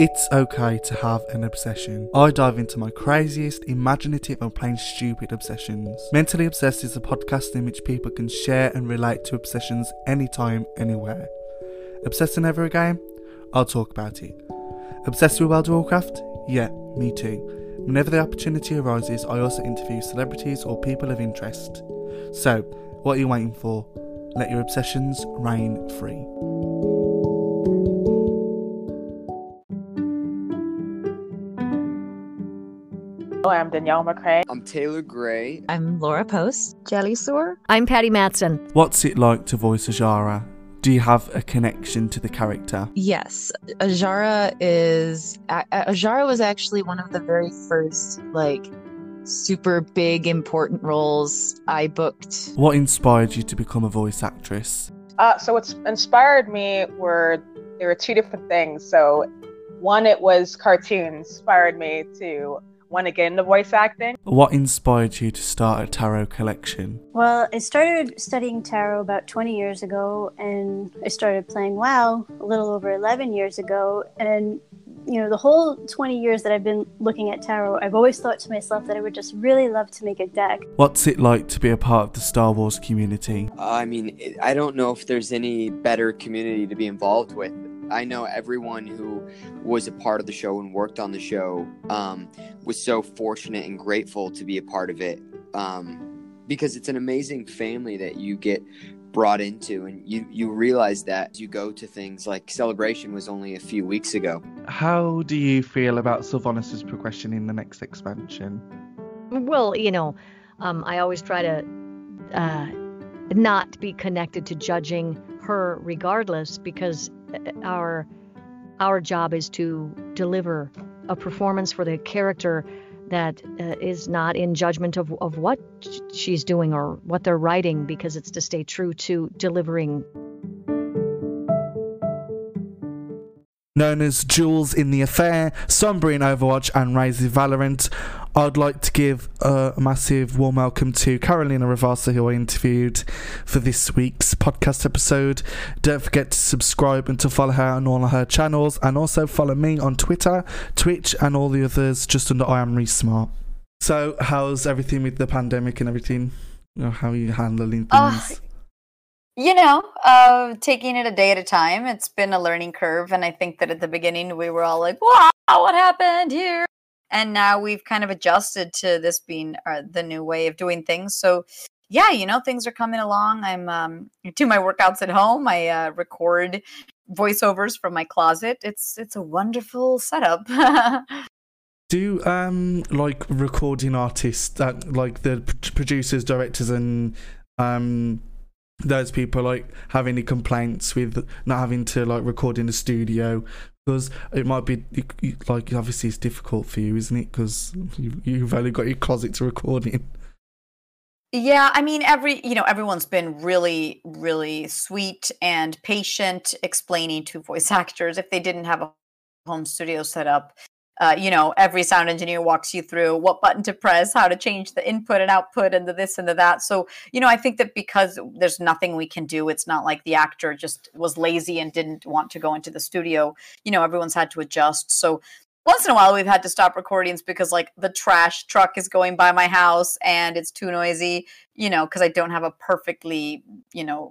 It's okay to have an obsession. I dive into my craziest, imaginative and plain stupid obsessions. Mentally Obsessed is a podcast in which people can share and relate to obsessions anytime, anywhere. Obsessing over a game? I'll talk about it. Obsessed with World of Warcraft? Yeah, me too. Whenever the opportunity arises, I also interview celebrities or people of interest. So, what are you waiting for? Let your obsessions reign free. Hello, I'm Danielle McCray. I'm Taylor Gray. I'm Laura Post. Jelly Sore. I'm Patty Matson. What's it like to voice Ajara? Do you have a connection to the character? Yes. Ajara was actually one of the very first, super big, important roles I booked. What inspired you to become a voice actress? So what's inspired me there were two different things. So one, it was cartoons inspired me to want to get into voice acting. What inspired you to start a tarot collection? Well, I started studying tarot about 20 years ago, and I started playing WoW a little over 11 years ago. And, the whole 20 years that I've been looking at tarot, I've always thought to myself that I would just really love to make a deck. What's it like to be a part of the Star Wars community? I don't know if there's any better community to be involved with. I know everyone who was a part of the show and worked on the show was so fortunate and grateful to be a part of it, because it's an amazing family that you get brought into, and you realize that you go to things like Celebration was only a few weeks ago. How do you feel about Sylvanas' progression in the next expansion? Well, I always try to not be connected to judging her regardless, because our job is to deliver a performance for the character that is not in judgment of what she's doing or what they're writing, because it's to stay true to delivering. Known as Jules in The Affair, Sombra in Overwatch and Raze in Valorant, I'd like to give a massive warm welcome to Carolina Ravassa, who I interviewed for this week's podcast episode. Don't forget to subscribe and to follow her on all of her channels, and also follow me on Twitter, Twitch and all the others just under I Am Reese Smart. So how's everything with the pandemic and everything? How are you handling things? Taking it a day at a time. It's been a learning curve, and I think that at the beginning we were all like, wow, what happened here? And now we've kind of adjusted to this being the new way of doing things. So, yeah, things are coming along. I do my workouts at home. I record voiceovers from my closet. It's a wonderful setup. Do recording artists, the producers, directors, and those people have any complaints with not having to record in the studio? Because it might be obviously it's difficult for you, isn't it? Because you've only got your closet to record in. Yeah, everyone's been really, really sweet and patient explaining to voice actors if they didn't have a home studio set up. Every sound engineer walks you through what button to press, how to change the input and output and the this and the that. So, I think that because there's nothing we can do, it's not like the actor just was lazy and didn't want to go into the studio. Everyone's had to adjust. So once in a while we've had to stop recordings because the trash truck is going by my house and it's too noisy, because I don't have a perfectly,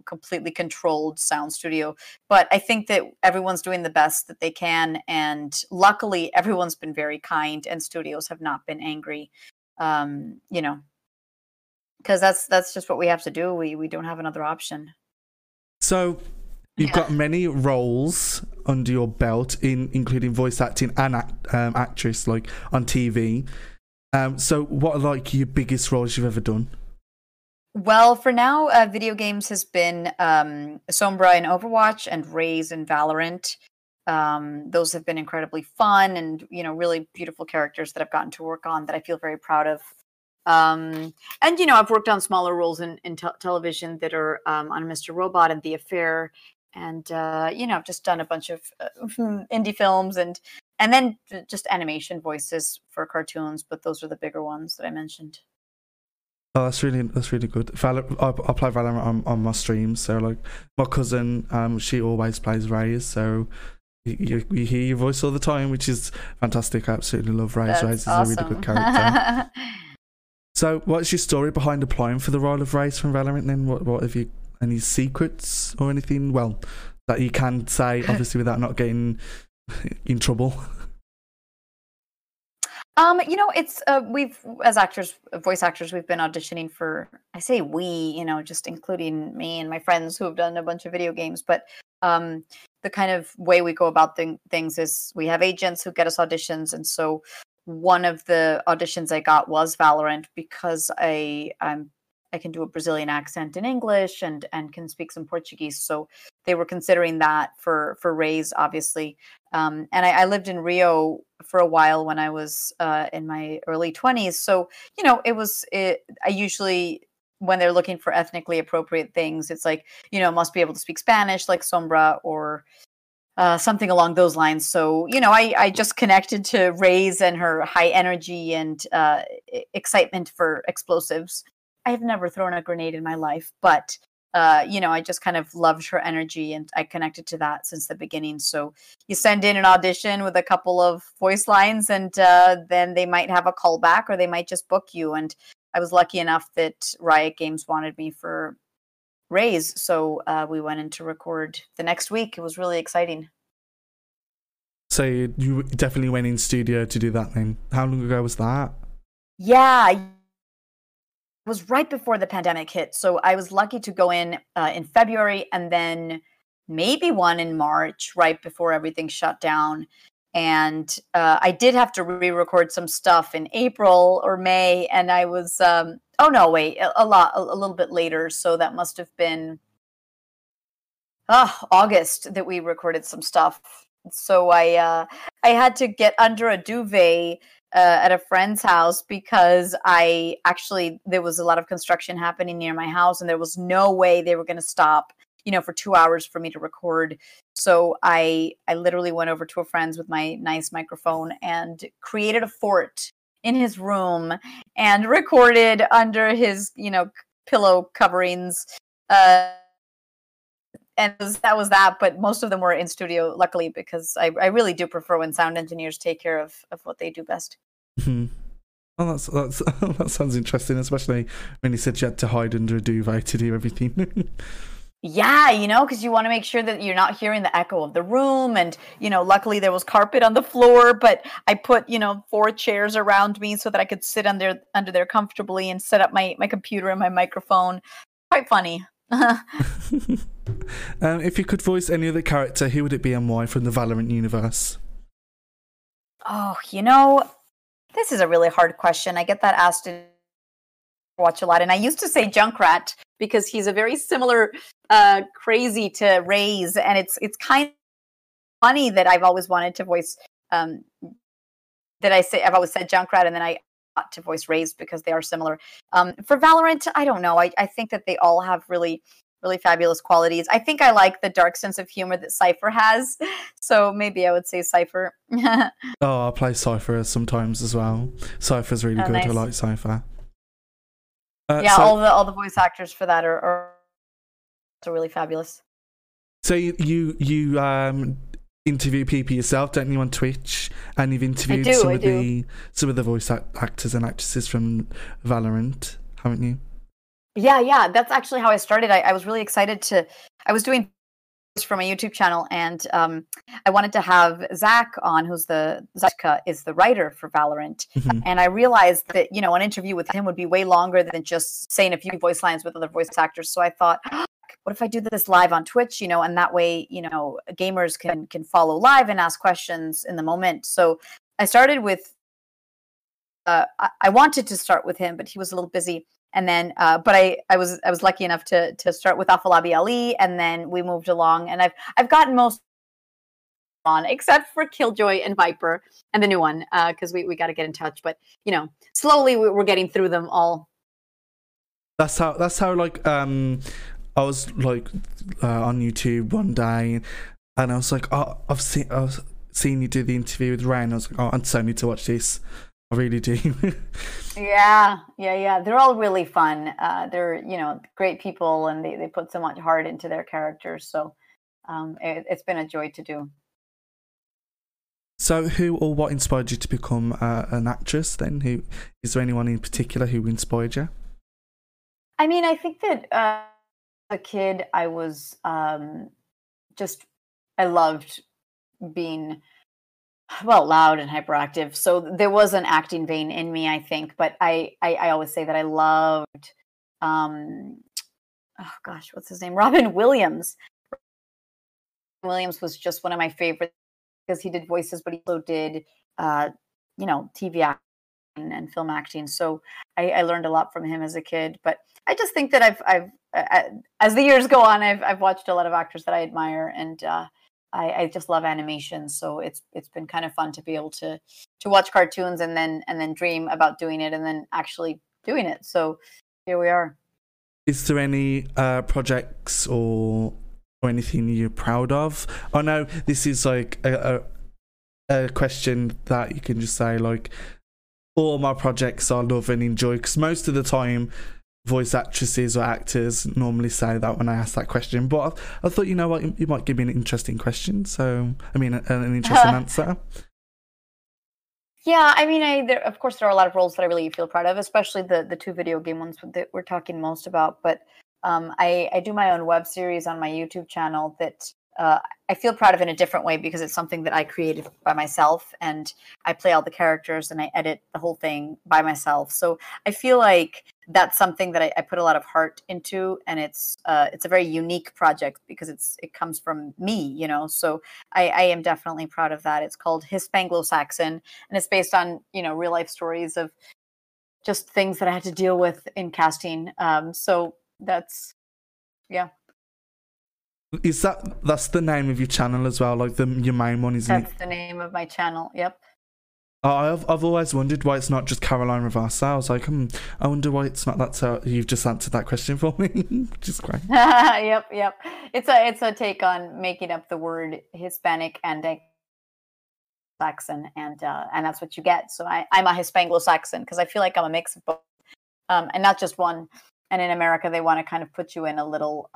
completely controlled sound studio. But I think that everyone's doing the best that they can. And luckily, everyone's been very kind and studios have not been angry, because that's just what we have to do. We don't have another option. So you've got many roles under your belt, including voice acting and actress, on TV. So what are, your biggest roles you've ever done? Well, for now, video games has been Sombra in Overwatch and Raze in Valorant. Those have been incredibly fun and, really beautiful characters that I've gotten to work on that I feel very proud of. I've worked on smaller roles in television that are on Mr. Robot and The Affair. And, I've just done a bunch of indie films and then just animation voices for cartoons. But those are the bigger ones that I mentioned. Oh, that's really good. I play Valorant on my stream. So my cousin, she always plays Raze. So You hear your voice all the time, which is fantastic. I absolutely love Raze. Raze is awesome. A really good character. So, what's your story behind applying for the role of Raze from Valorant? Then, what have you? Any secrets or anything? Well, that you can say, obviously, without not getting in trouble. You know, it's we've as actors, voice actors, we've been auditioning for. I say we, you know, just including me and my friends who have done a bunch of video games, but. The kind of way we go about things is we have agents who get us auditions, and so one of the auditions I got was Valorant because I can do a Brazilian accent in English and can speak some Portuguese, so they were considering that for Raze, obviously. And I lived in Rio for a while when I was in my early 20s, so you know I usually. When they're looking for ethnically appropriate things, it's like, you know, must be able to speak Spanish like Sombra or something along those lines. So, you know, I just connected to Raze and her high energy and excitement for explosives. I have never thrown a grenade in my life, but, you know, I just kind of loved her energy and I connected to that since the beginning. So you send in an audition with a couple of voice lines and then they might have a callback or they might just book you. And I was lucky enough that Riot Games wanted me for Raze, so we went in to record the next week. It was really exciting. So you definitely went in studio to do that then. How long ago was that? Yeah, it was right before the pandemic hit, so I was lucky to go in February and then maybe one in March, right before everything shut down. And I did have to re-record some stuff in April or May, and I was a little bit later, so that must have been August that we recorded some stuff. So I had to get under a duvet at a friend's house because there was a lot of construction happening near my house, and there was no way they were going to stop, you know, for 2 hours for me to record. So I literally went over to a friend's with my nice microphone and created a fort in his room and recorded under his, you know, pillow coverings. And that was that, but most of them were in studio, luckily, because I really do prefer when sound engineers take care of what they do best. Mm-hmm. Oh, that sounds interesting, especially when you said you had to hide under a duvet to do everything. Yeah, you know, because you want to make sure that you're not hearing the echo of the room. And, you know, luckily there was carpet on the floor, but I put, you know, 4 chairs around me so that I could sit under there comfortably and set up my computer and my microphone. Quite funny. If you could voice any other character, who would it be and why from the Valorant universe? Oh, you know, this is a really hard question. I get that asked in Watch a lot, and I used to say Junkrat because he's a very similar crazy to Raze, and it's kind of funny that I've always wanted to voice I've always said Junkrat, and then I got to voice Raze because they are similar. For Valorant, I don't know. I think that they all have really, really fabulous qualities. I think I like the dark sense of humor that Cypher has, so maybe I would say Cypher. Oh, I play Cypher sometimes as well. Cypher's really good. Nice. I like Cypher. Yeah, so, all the voice actors for that are really fabulous. So you interview people yourself, don't you, on Twitch? And you've interviewed some of the voice actors and actresses from Valorant, haven't you? Yeah, that's actually how I started. I was really excited I was doing this for my YouTube channel, and I wanted to have Zach on, who's the writer for Valorant. Mm-hmm. And I realized that, you know, an interview with him would be way longer than just saying a few voice lines with other voice actors. So I thought, what if I do this live on Twitch, you know, and that way, you know, gamers can follow live and ask questions in the moment. So I started with, I wanted to start with him, but he was a little busy. And then, but I was lucky enough to start with Afalabi Ali, and then we moved along, and I've gotten most on except for Killjoy and Viper and the new one, because we got to get in touch. But you know, slowly we're getting through them all. That's how like I was like on YouTube one day, and I was like, oh, I've seen you do the interview with Ryan. I was like, oh, I so need to watch this. I really do. Yeah. They're all really fun. They're, you know, great people, and they put so much heart into their characters. So it's been a joy to do. So who or what inspired you to become an actress then? Who is there anyone in particular who inspired you? I mean, I think that as a kid, I was I loved being, well, loud and hyperactive. So there was an acting vein in me, I think. But I always say that I loved, oh gosh, what's his name? Robin Williams. Robin Williams was just one of my favorites because he did voices, but he also did, you know, TV acting and film acting. So I learned a lot from him as a kid. But I just think that as the years go on, I've watched a lot of actors that I admire, and I just love animation. So it's been kind of fun to be able to watch cartoons and then dream about doing it and then actually doing it. So here we are. Is there any projects or anything you're proud of? Oh no, this is like a question that you can just say like, all my projects I love and enjoy, because most of the time voice actresses or actors normally say that when I ask that question, but I thought, you know what, you might give me an interesting question, so I mean an interesting answer. Yeah, I mean, of course there are a lot of roles that I really feel proud of, especially the two video game ones that we're talking most about, but I do my own web series on my YouTube channel that I feel proud of in a different way because it's something that I created by myself, and I play all the characters and I edit the whole thing by myself. So I feel like that's something that I put a lot of heart into, and it's a very unique project because it comes from me, you know. So I am definitely proud of that. It's called Hispanglo-Saxon, and it's based on, you know, real life stories of just things that I had to deal with in casting. So that's, yeah. Is that's the name of your channel as well, like your main one, isn't it? That's the name of my channel, yep. I've always wondered why it's not just Carolina Ravassa. I was like, I wonder why it's not that. So you've just answered that question for me, which is great. Yep. It's a take on making up the word Hispanic and Saxon, and that's what you get. So I'm a Hispanglo-Saxon because I feel like I'm a mix of both, and not just one. And in America, they want to kind of put you in a little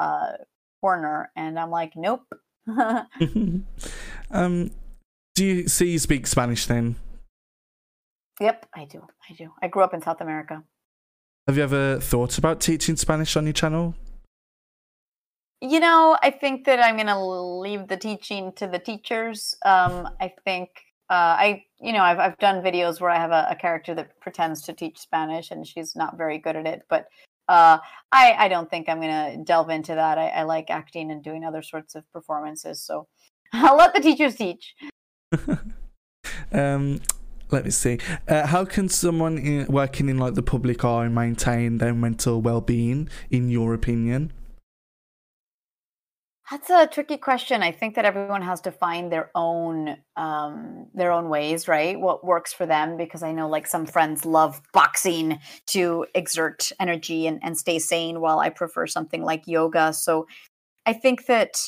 corner, and I'm like, nope. Do you see, you speak Spanish then? Yep, I do. I grew up in South America. Have you ever thought about teaching Spanish on your channel? You know, I think that I'm gonna leave the teaching to the teachers. I think I've done videos where I have a character that pretends to teach Spanish, and she's not very good at it, but I don't think I'm gonna delve into that. I like acting and doing other sorts of performances, so I'll let the teachers teach. Let me see. How can someone working in like the public eye maintain their mental well-being, in your opinion? That's a tricky question. I think that everyone has to find their own ways, right? What works for them, because I know like some friends love boxing to exert energy and stay sane, while I prefer something like yoga. So I think that,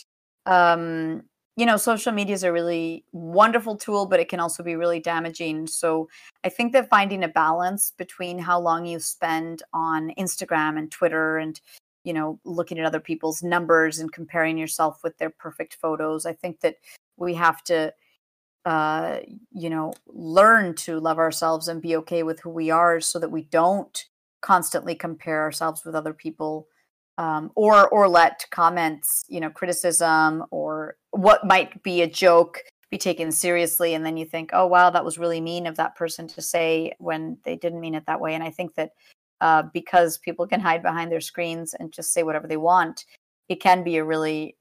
you know, social media is a really wonderful tool, but it can also be really damaging. So I think that finding a balance between how long you spend on Instagram and Twitter and, you know, looking at other people's numbers and comparing yourself with their perfect photos. I think that we have to, you know, learn to love ourselves and be okay with who we are so that we don't constantly compare ourselves with other people, or let comments, you know, criticism or what might be a joke be taken seriously. And then you think, oh, wow, that was really mean of that person to say when they didn't mean it that way. And I think that because people can hide behind their screens and just say whatever they want, it can be a really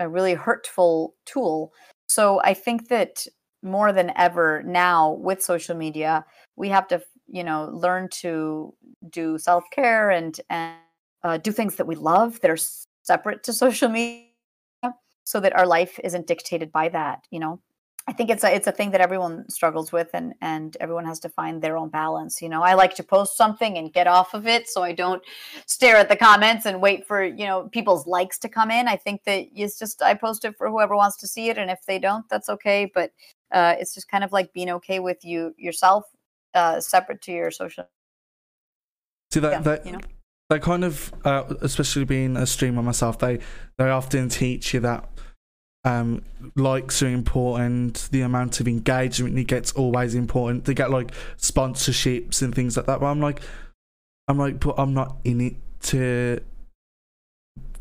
hurtful tool. So I think that more than ever now with social media, we have to, you know, learn to do self-care and do things that we love that are separate to social media, so that our life isn't dictated by that. You know, I think it's a thing that everyone struggles with, and everyone has to find their own balance. You know, I like to post something and get off of it, so I don't stare at the comments and wait for, you know, people's likes to come in. I think that it's just, I post it for whoever wants to see it, and if they don't, that's okay. But it's just kind of like being okay with yourself, separate to your social. See that, yeah, that, you know? They kind of, especially being a streamer myself, they often teach you that likes are important, the amount of engagement he gets always important. They get like sponsorships and things like that. But I'm like, but I'm not in it to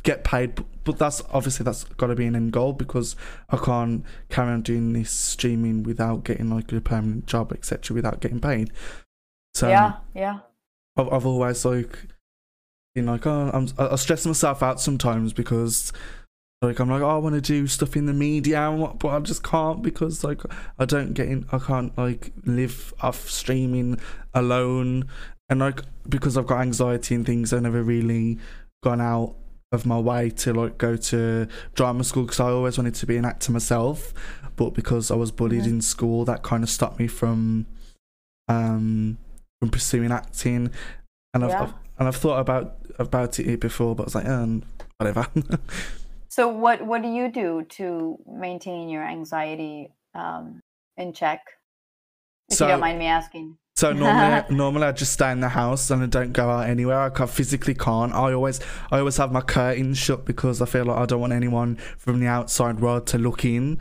get paid. But that's obviously, that's got to be an end goal, because I can't carry on doing this streaming without getting like a permanent job, etc., without getting paid. So yeah. I've always like been like, oh, I stress myself out sometimes, because like I'm like, oh, I want to do stuff in the media, but I just can't, because like I can't like live off streaming alone, and like because I've got anxiety and things, I've never really gone out of my way to like go to drama school, because I always wanted to be an actor myself, but because I was bullied in school, that kind of stopped me from pursuing acting. And I've thought about it before, but I was like, whatever. So what do you do to maintain your anxiety in check, if you don't mind me asking? So normally I just stay in the house and I don't go out anywhere. I physically can't. I always have my curtains shut, because I feel like I don't want anyone from the outside world to look in.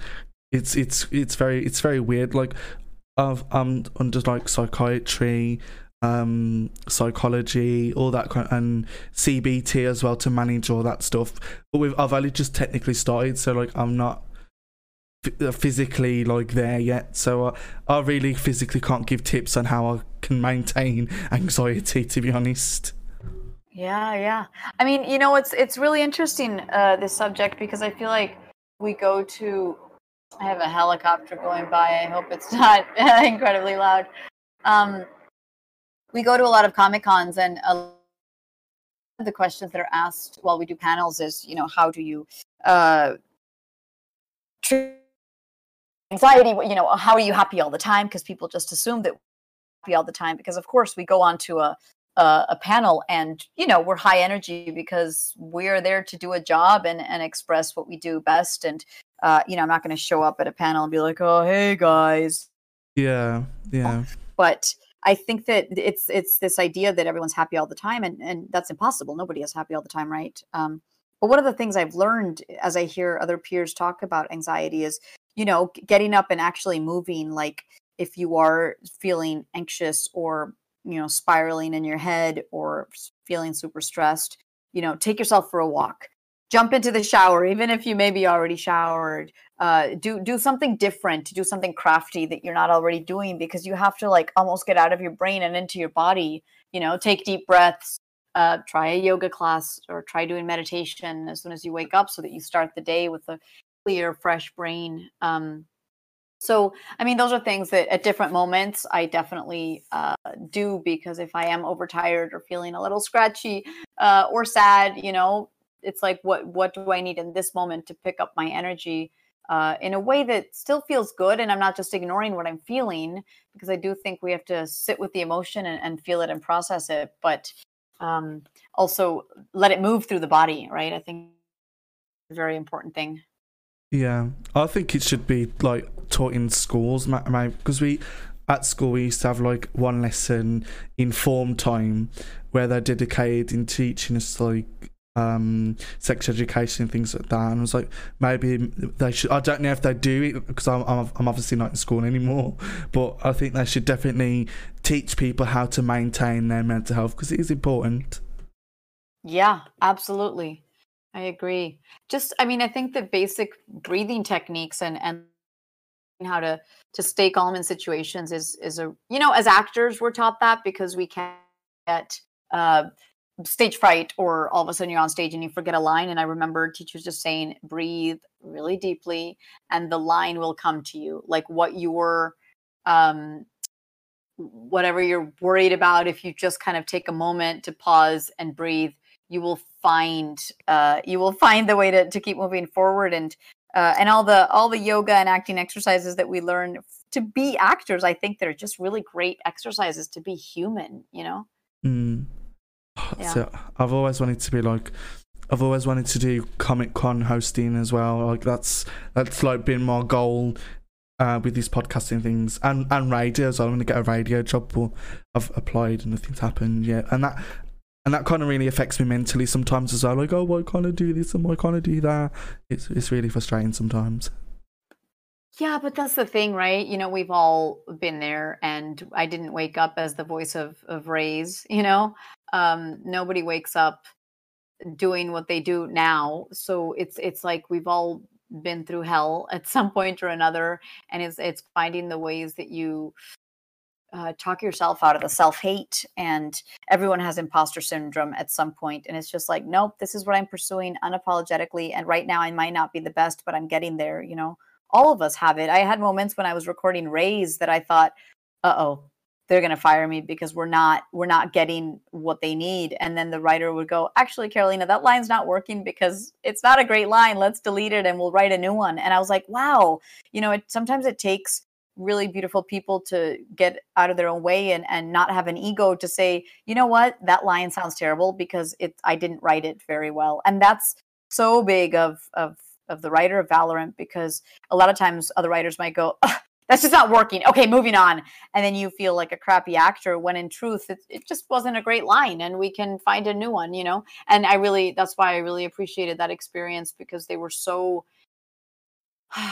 It's very weird. Like I'm under like psychiatry, psychology, all that kind, and CBT as well, to manage all that stuff. But I've only just technically started, so like I'm not physically like there yet, so I really physically can't give tips on how I can maintain anxiety, to be honest. Yeah I mean, you know, it's really interesting this subject, because I feel like I have a helicopter going by, I hope it's not incredibly loud. We go to a lot of Comic Cons, and a lot of the questions that are asked while we do panels is, you know, how do you treat anxiety, you know, how are you happy all the time? Because people just assume that we're happy all the time, because of course we go on to a panel and, you know, we're high energy because we're there to do a job and express what we do best. And, you know, I'm not going to show up at a panel and be like, oh, hey guys. Yeah. But I think that it's this idea that everyone's happy all the time, and that's impossible. Nobody is happy all the time, right? But one of the things I've learned as I hear other peers talk about anxiety is, you know, getting up and actually moving. Like if you are feeling anxious or, you know, spiraling in your head or feeling super stressed, you know, take yourself for a walk, jump into the shower, even if you maybe already showered, do something different, do something crafty that you're not already doing, because you have to like almost get out of your brain and into your body, you know, take deep breaths. Try a yoga class or try doing meditation as soon as you wake up, so that you start the day with a clear, fresh brain. So, I mean, those are things that at different moments I definitely do, because if I am overtired or feeling a little scratchy or sad, you know, it's like, what do I need in this moment to pick up my energy in a way that still feels good? And I'm not just ignoring what I'm feeling, because I do think we have to sit with the emotion and feel it and process it. But also let it move through the body, right? I think it's a very important thing. Yeah, I think it should be like taught in schools, because at school we used to have like one lesson in form time where they're dedicated in teaching us like sex education and things like that, and I was like, maybe they should. I don't know if they do it, because I'm obviously not in school anymore, but I think they should definitely teach people how to maintain their mental health, because it is important. Yeah, absolutely, I agree. Just, I mean, I think the basic breathing techniques and how to stay calm in situations is a, you know, as actors we're taught that, because we can't get stage fright, or all of a sudden you're on stage and you forget a line. And I remember teachers just saying, breathe really deeply and the line will come to you, like what you were whatever you're worried about. If you just kind of take a moment to pause and breathe, you will find the way to keep moving forward. And all the yoga and acting exercises that we learn to be actors, I think they're just really great exercises to be human, you know. Yeah. So I've always wanted to do Comic Con hosting as well. Like that's like been my goal with these podcasting things and radio. So I'm going to get a radio job, but I've applied and nothing's happened yet. And that And that kind of really affects me mentally sometimes as well. Like, oh, why can't I do this and why can't I do that? It's really frustrating sometimes. Yeah, but that's the thing, right? You know, we've all been there, and I didn't wake up as the voice of Raze, you know? Nobody wakes up doing what they do now. So it's like we've all been through hell at some point or another, and it's finding the ways that you talk yourself out of the self-hate. And everyone has imposter syndrome at some point, and it's just like, nope, this is what I'm pursuing unapologetically, and right now I might not be the best, but I'm getting there, you know? All of us have it. I had moments when I was recording Raze that I thought, uh-oh, they're gonna fire me because we're not getting what they need. And then the writer would go, actually, Carolina, that line's not working because it's not a great line. Let's delete it and we'll write a new one. And I was like, wow, you know, sometimes it takes really beautiful people to get out of their own way and not have an ego to say, you know what, that line sounds terrible because I didn't write it very well. And that's so big of the writer of Valorant, because a lot of times other writers might go, that's just not working. Okay, moving on. And then you feel like a crappy actor when in truth, it just wasn't a great line and we can find a new one, you know? And that's why I really appreciated that experience, because they were so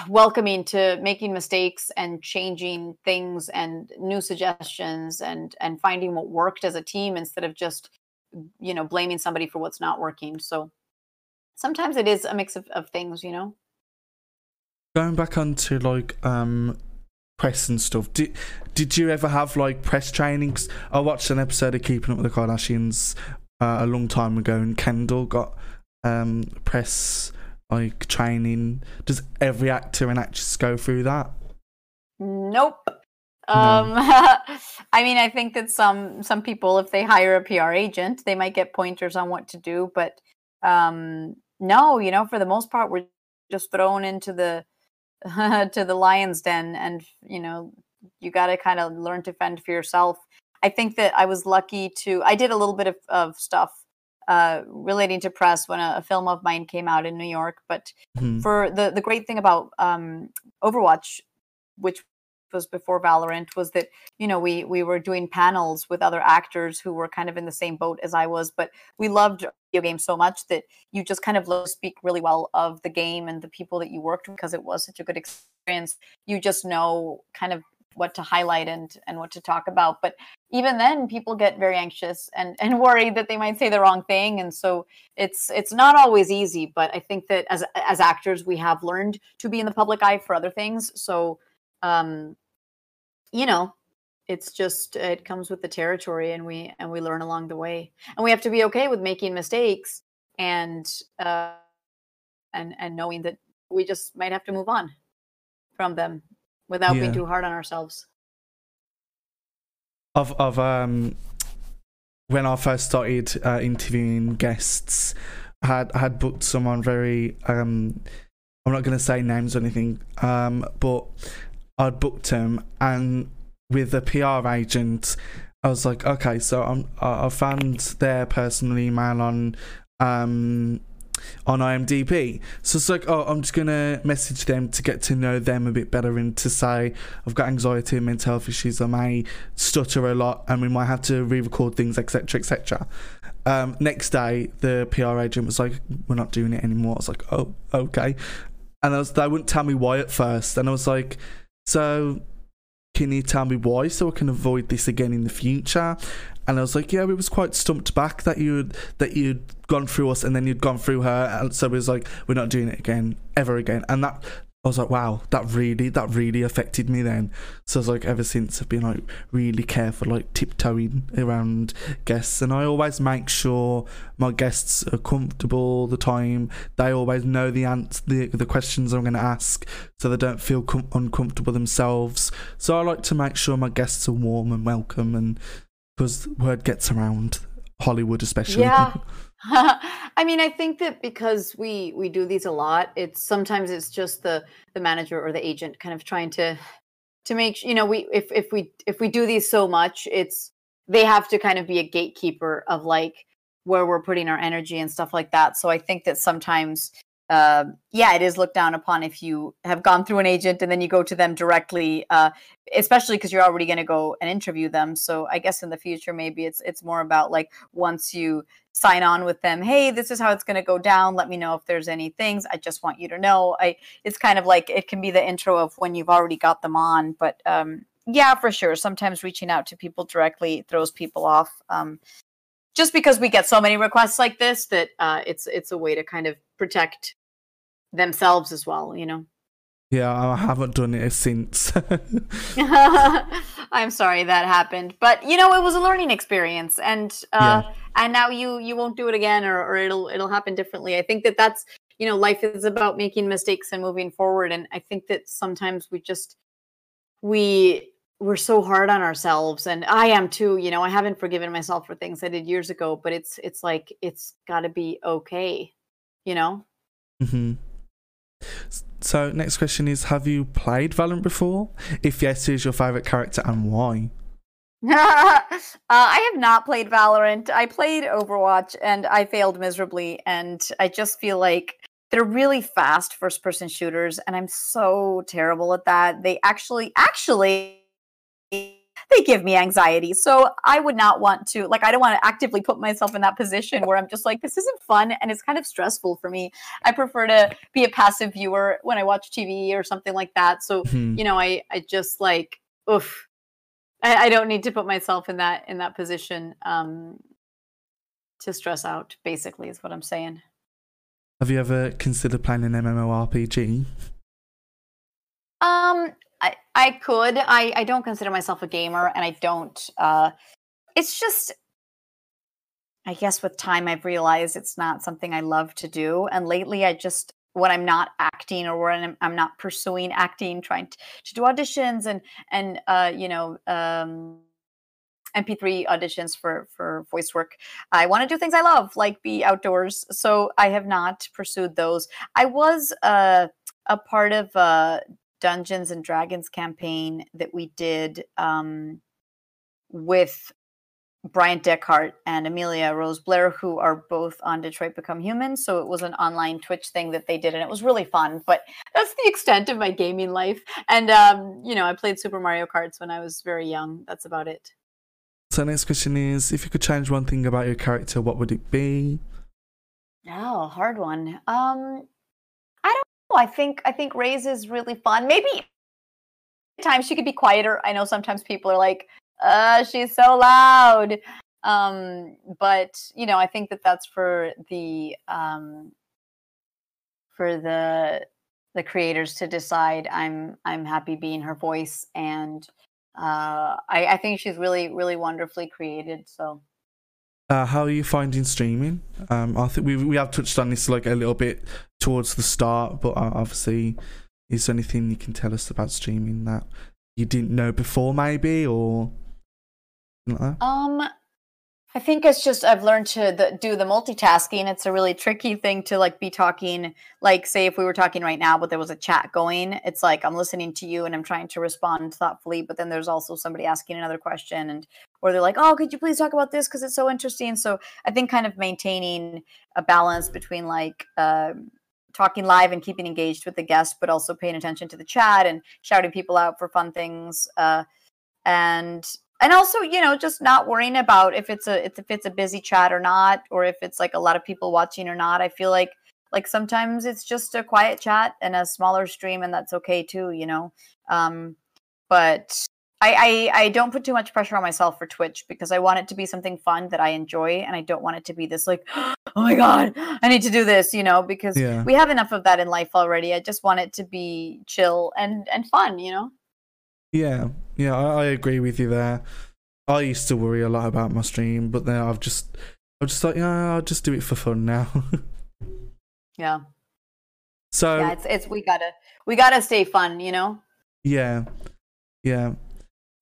welcoming to making mistakes and changing things and new suggestions and finding what worked as a team instead of just, you know, blaming somebody for what's not working. So sometimes it is a mix of things, you know? Going back onto like press and stuff, did you ever have like press trainings? I watched an episode of Keeping Up with the Kardashians a long time ago, and Kendall got press like training. Does every actor and actress go through that? Nope. No. I mean, I think that some people, if they hire a PR agent, they might get pointers on what to do, but no, you know, for the most part, we're just thrown into the to the lion's den, and you know, you got to kind of learn to fend for yourself. I think that I was lucky to. I did a little bit of stuff relating to press when a film of mine came out in New York. But for the great thing about Overwatch, which was before Valorant, was that, you know, we were doing panels with other actors who were kind of in the same boat as I was, but we loved video games so much that you just kind of speak really well of the game and the people that you worked with, because it was such a good experience. You just know kind of what to highlight and what to talk about. But even then, people get very anxious and worried that they might say the wrong thing. And so it's not always easy, but I think that as actors, we have learned to be in the public eye for other things. So, you know, it's just, it comes with the territory, and we learn along the way, and we have to be okay with making mistakes and knowing that we just might have to move on from them without being too hard on ourselves. When I first started interviewing guests, I had booked someone very, I'm not going to say names or anything, but I'd booked him, and with a PR agent, I was like, okay, so I found their personal email on IMDb. So it's like, oh, I'm just going to message them to get to know them a bit better and to say, I've got anxiety and mental health issues, I may stutter a lot and we might have to re-record things, etc, etc. Next day, the PR agent was like, we're not doing it anymore. I was like, oh, okay. And they wouldn't tell me why at first. And I was like, so can you tell me why so I can avoid this again in the future? And I was like, yeah, we was quite stumped back that you'd gone through us and then you'd gone through her. And so it was like, we're not doing it again, ever again. And that, I was like, wow, that really affected me then. So I was like, ever since I've been like really careful, like tiptoeing around guests. And I always make sure my guests are comfortable all the time. They always know the answer, the questions I'm going to ask, so they don't feel uncomfortable themselves. So I like to make sure my guests are warm and welcome, and because word gets around, Hollywood especially. Yeah. I mean, I think that because we do these a lot, sometimes it's just the manager or the agent kind of trying to make, you know, if we do these so much, they have to kind of be a gatekeeper of like where we're putting our energy and stuff like that. So I think that sometimes yeah, it is looked down upon if you have gone through an agent and then you go to them directly, especially because you're already going to go and interview them. So I guess in the future, maybe it's more about like once you sign on with them, hey, this is how it's going to go down. Let me know if there's any things. I just want you to know. It's kind of like it can be the intro of when you've already got them on. But yeah, for sure. Sometimes reaching out to people directly throws people off. Just because we get so many requests like this that it's a way to kind of protect themselves as well, you know. Yeah, I haven't done it since. I'm sorry that happened, but you know, it was a learning experience, and yeah. And now you won't do it again, or it'll happen differently. I think that's, you know, life is about making mistakes and moving forward, and I think that sometimes we're so hard on ourselves, and I am too. You know, I haven't forgiven myself for things I did years ago, but it's like it's got to be okay, you know. Mm-hmm. So next question is, have you played Valorant before? If yes, who's your favorite character and why? I have not played Valorant. I played Overwatch and I failed miserably, and I just feel like they're really fast first-person shooters and I'm so terrible at that. They actually they give me anxiety. So I would not want to, like, I don't want to actively put myself in that position where I'm just like, this isn't fun. And it's kind of stressful for me. I prefer to be a passive viewer when I watch TV or something like that. So, you know, I just like, oof, I don't need to put myself in that position to stress out, basically, is what I'm saying. Have you ever considered playing an MMORPG? I could. I don't consider myself a gamer, and I don't. It's just, I guess with time, I've realized it's not something I love to do. And lately, I just, when I'm not acting or when I'm not pursuing acting, trying to do auditions and you know, MP3 auditions for voice work. I want to do things I love, like be outdoors. So I have not pursued those. I was a part of Dungeons and Dragons campaign that we did with Bryant Deckhart and Amelia Rose Blair, who are both on Detroit Become Human. So it was an online Twitch thing that they did, and it was really fun. But that's the extent of my gaming life. And, you know, I played Super Mario Karts when I was very young. That's about it. So next question is, if you could change one thing about your character, what would it be? Oh, hard one. I think Raze is really fun. Maybe at times she could be quieter. I know sometimes people are like, she's so loud. But you know, I think that's for the creators to decide. I'm happy being her voice, and I think she's really, really wonderfully created. So. How are you finding streaming? I think we have touched on this like a little bit towards the start, but obviously, is there anything you can tell us about streaming that you didn't know before, maybe, or something like that? I think it's just I've learned to do the multitasking. It's a really tricky thing to like be talking, like say if we were talking right now, but there was a chat going, it's like I'm listening to you and I'm trying to respond thoughtfully, but then there's also somebody asking another question, and or they're like, oh, could you please talk about this because it's so interesting. So I think kind of maintaining a balance between like talking live and keeping engaged with the guest, but also paying attention to the chat and shouting people out for fun things, and also, you know, just not worrying about if it's a busy chat or not, or if it's like a lot of people watching or not. I feel like sometimes it's just a quiet chat and a smaller stream, and that's okay too, you know. But I don't put too much pressure on myself for Twitch because I want it to be something fun that I enjoy, and I don't want it to be this like, oh my God, I need to do this, you know, because yeah. We have enough of that in life already. I just want it to be chill and fun, you know. Yeah, I agree with you there. I used to worry a lot about my stream, but then I've just like, yeah, I'll just do it for fun now. Yeah. So yeah, it's we gotta stay fun, you know. Yeah.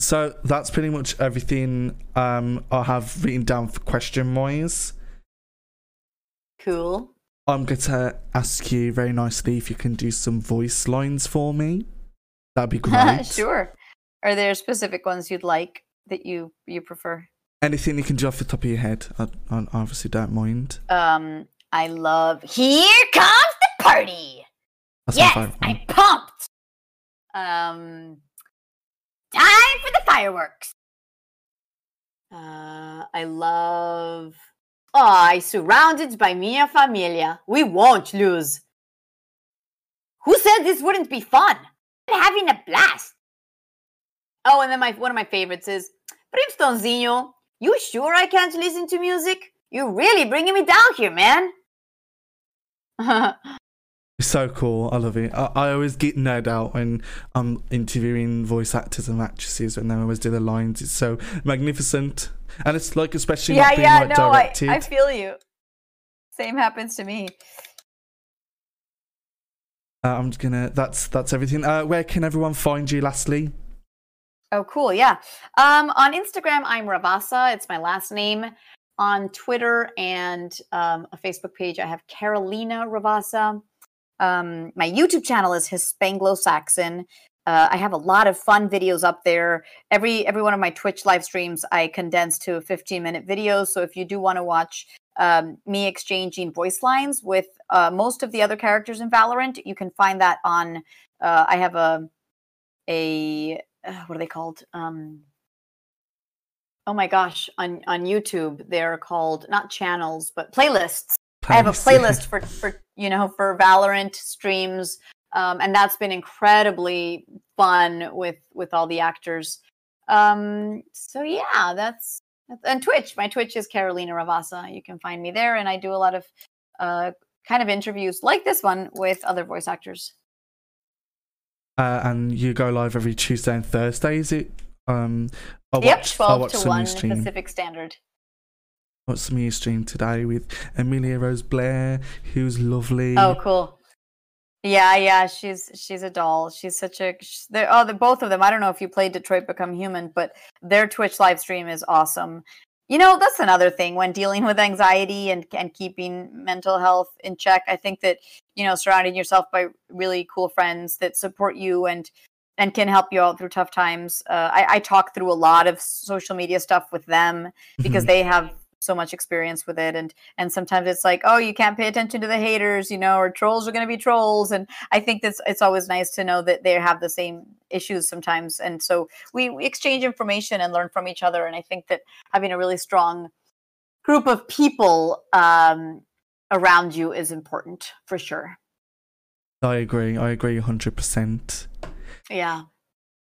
So that's pretty much everything I have written down for question wise. Cool. I'm gonna ask you very nicely if you can do some voice lines for me. That'd be great. Sure. Are there specific ones you'd like that you prefer? Anything you can do off the top of your head. I obviously don't mind. I love, here comes the party. That's yes, fire, I pumped. Time for the fireworks. I love. Oh, I surrounded by mia familia. We won't lose. Who said this wouldn't be fun? I'm having a blast. Oh, and then one of my favorites is Brimstonezinho. You sure I can't listen to music? You're really bringing me down here, man. So cool. I love it. I always get nerd out when I'm interviewing voice actors and actresses, and they always do the lines. It's so magnificent. And it's like, especially not being like directed. Yeah, no, I feel you. Same happens to me. I'm just gonna, that's everything. Where can everyone find you lastly? Oh, cool. Yeah. On Instagram, I'm Ravassa. It's my last name. On Twitter and a Facebook page, I have Carolina Ravassa. My YouTube channel is Hispanglo-Saxon. I have a lot of fun videos up there. Every one of my Twitch live streams, I condense to a 15-minute video. So if you do want to watch me exchanging voice lines with most of the other characters in Valorant, you can find that on, I have a what are they called? Oh my gosh, on YouTube, they're called, not channels, but playlists. I have a playlist for Valorant streams, and that's been incredibly fun with all the actors. So yeah, that's and Twitch. My Twitch is Carolina Ravassa. You can find me there, and I do a lot of kind of interviews like this one with other voice actors. And you go live every Tuesday and Thursday, is it? Yep, 12 to 1 Pacific Standard. Watched some new stream today with Amelia Rose Blair, who's lovely. Oh, cool. Yeah, she's a doll. She's such a. They're both of them. I don't know if you played Detroit Become Human, but their Twitch live stream is awesome. You know, that's another thing when dealing with anxiety and keeping mental health in check. I think that, you know, surrounding yourself by really cool friends that support you and can help you out through tough times. I talk through a lot of social media stuff with them because they have so much experience with it, and sometimes it's like, oh, you can't pay attention to the haters, you know, or trolls are going to be trolls. And I think that's, it's always nice to know that they have the same issues sometimes, and so we exchange information and learn from each other. And I think that having a really strong group of people around you is important for sure. I agree 100%. Yeah.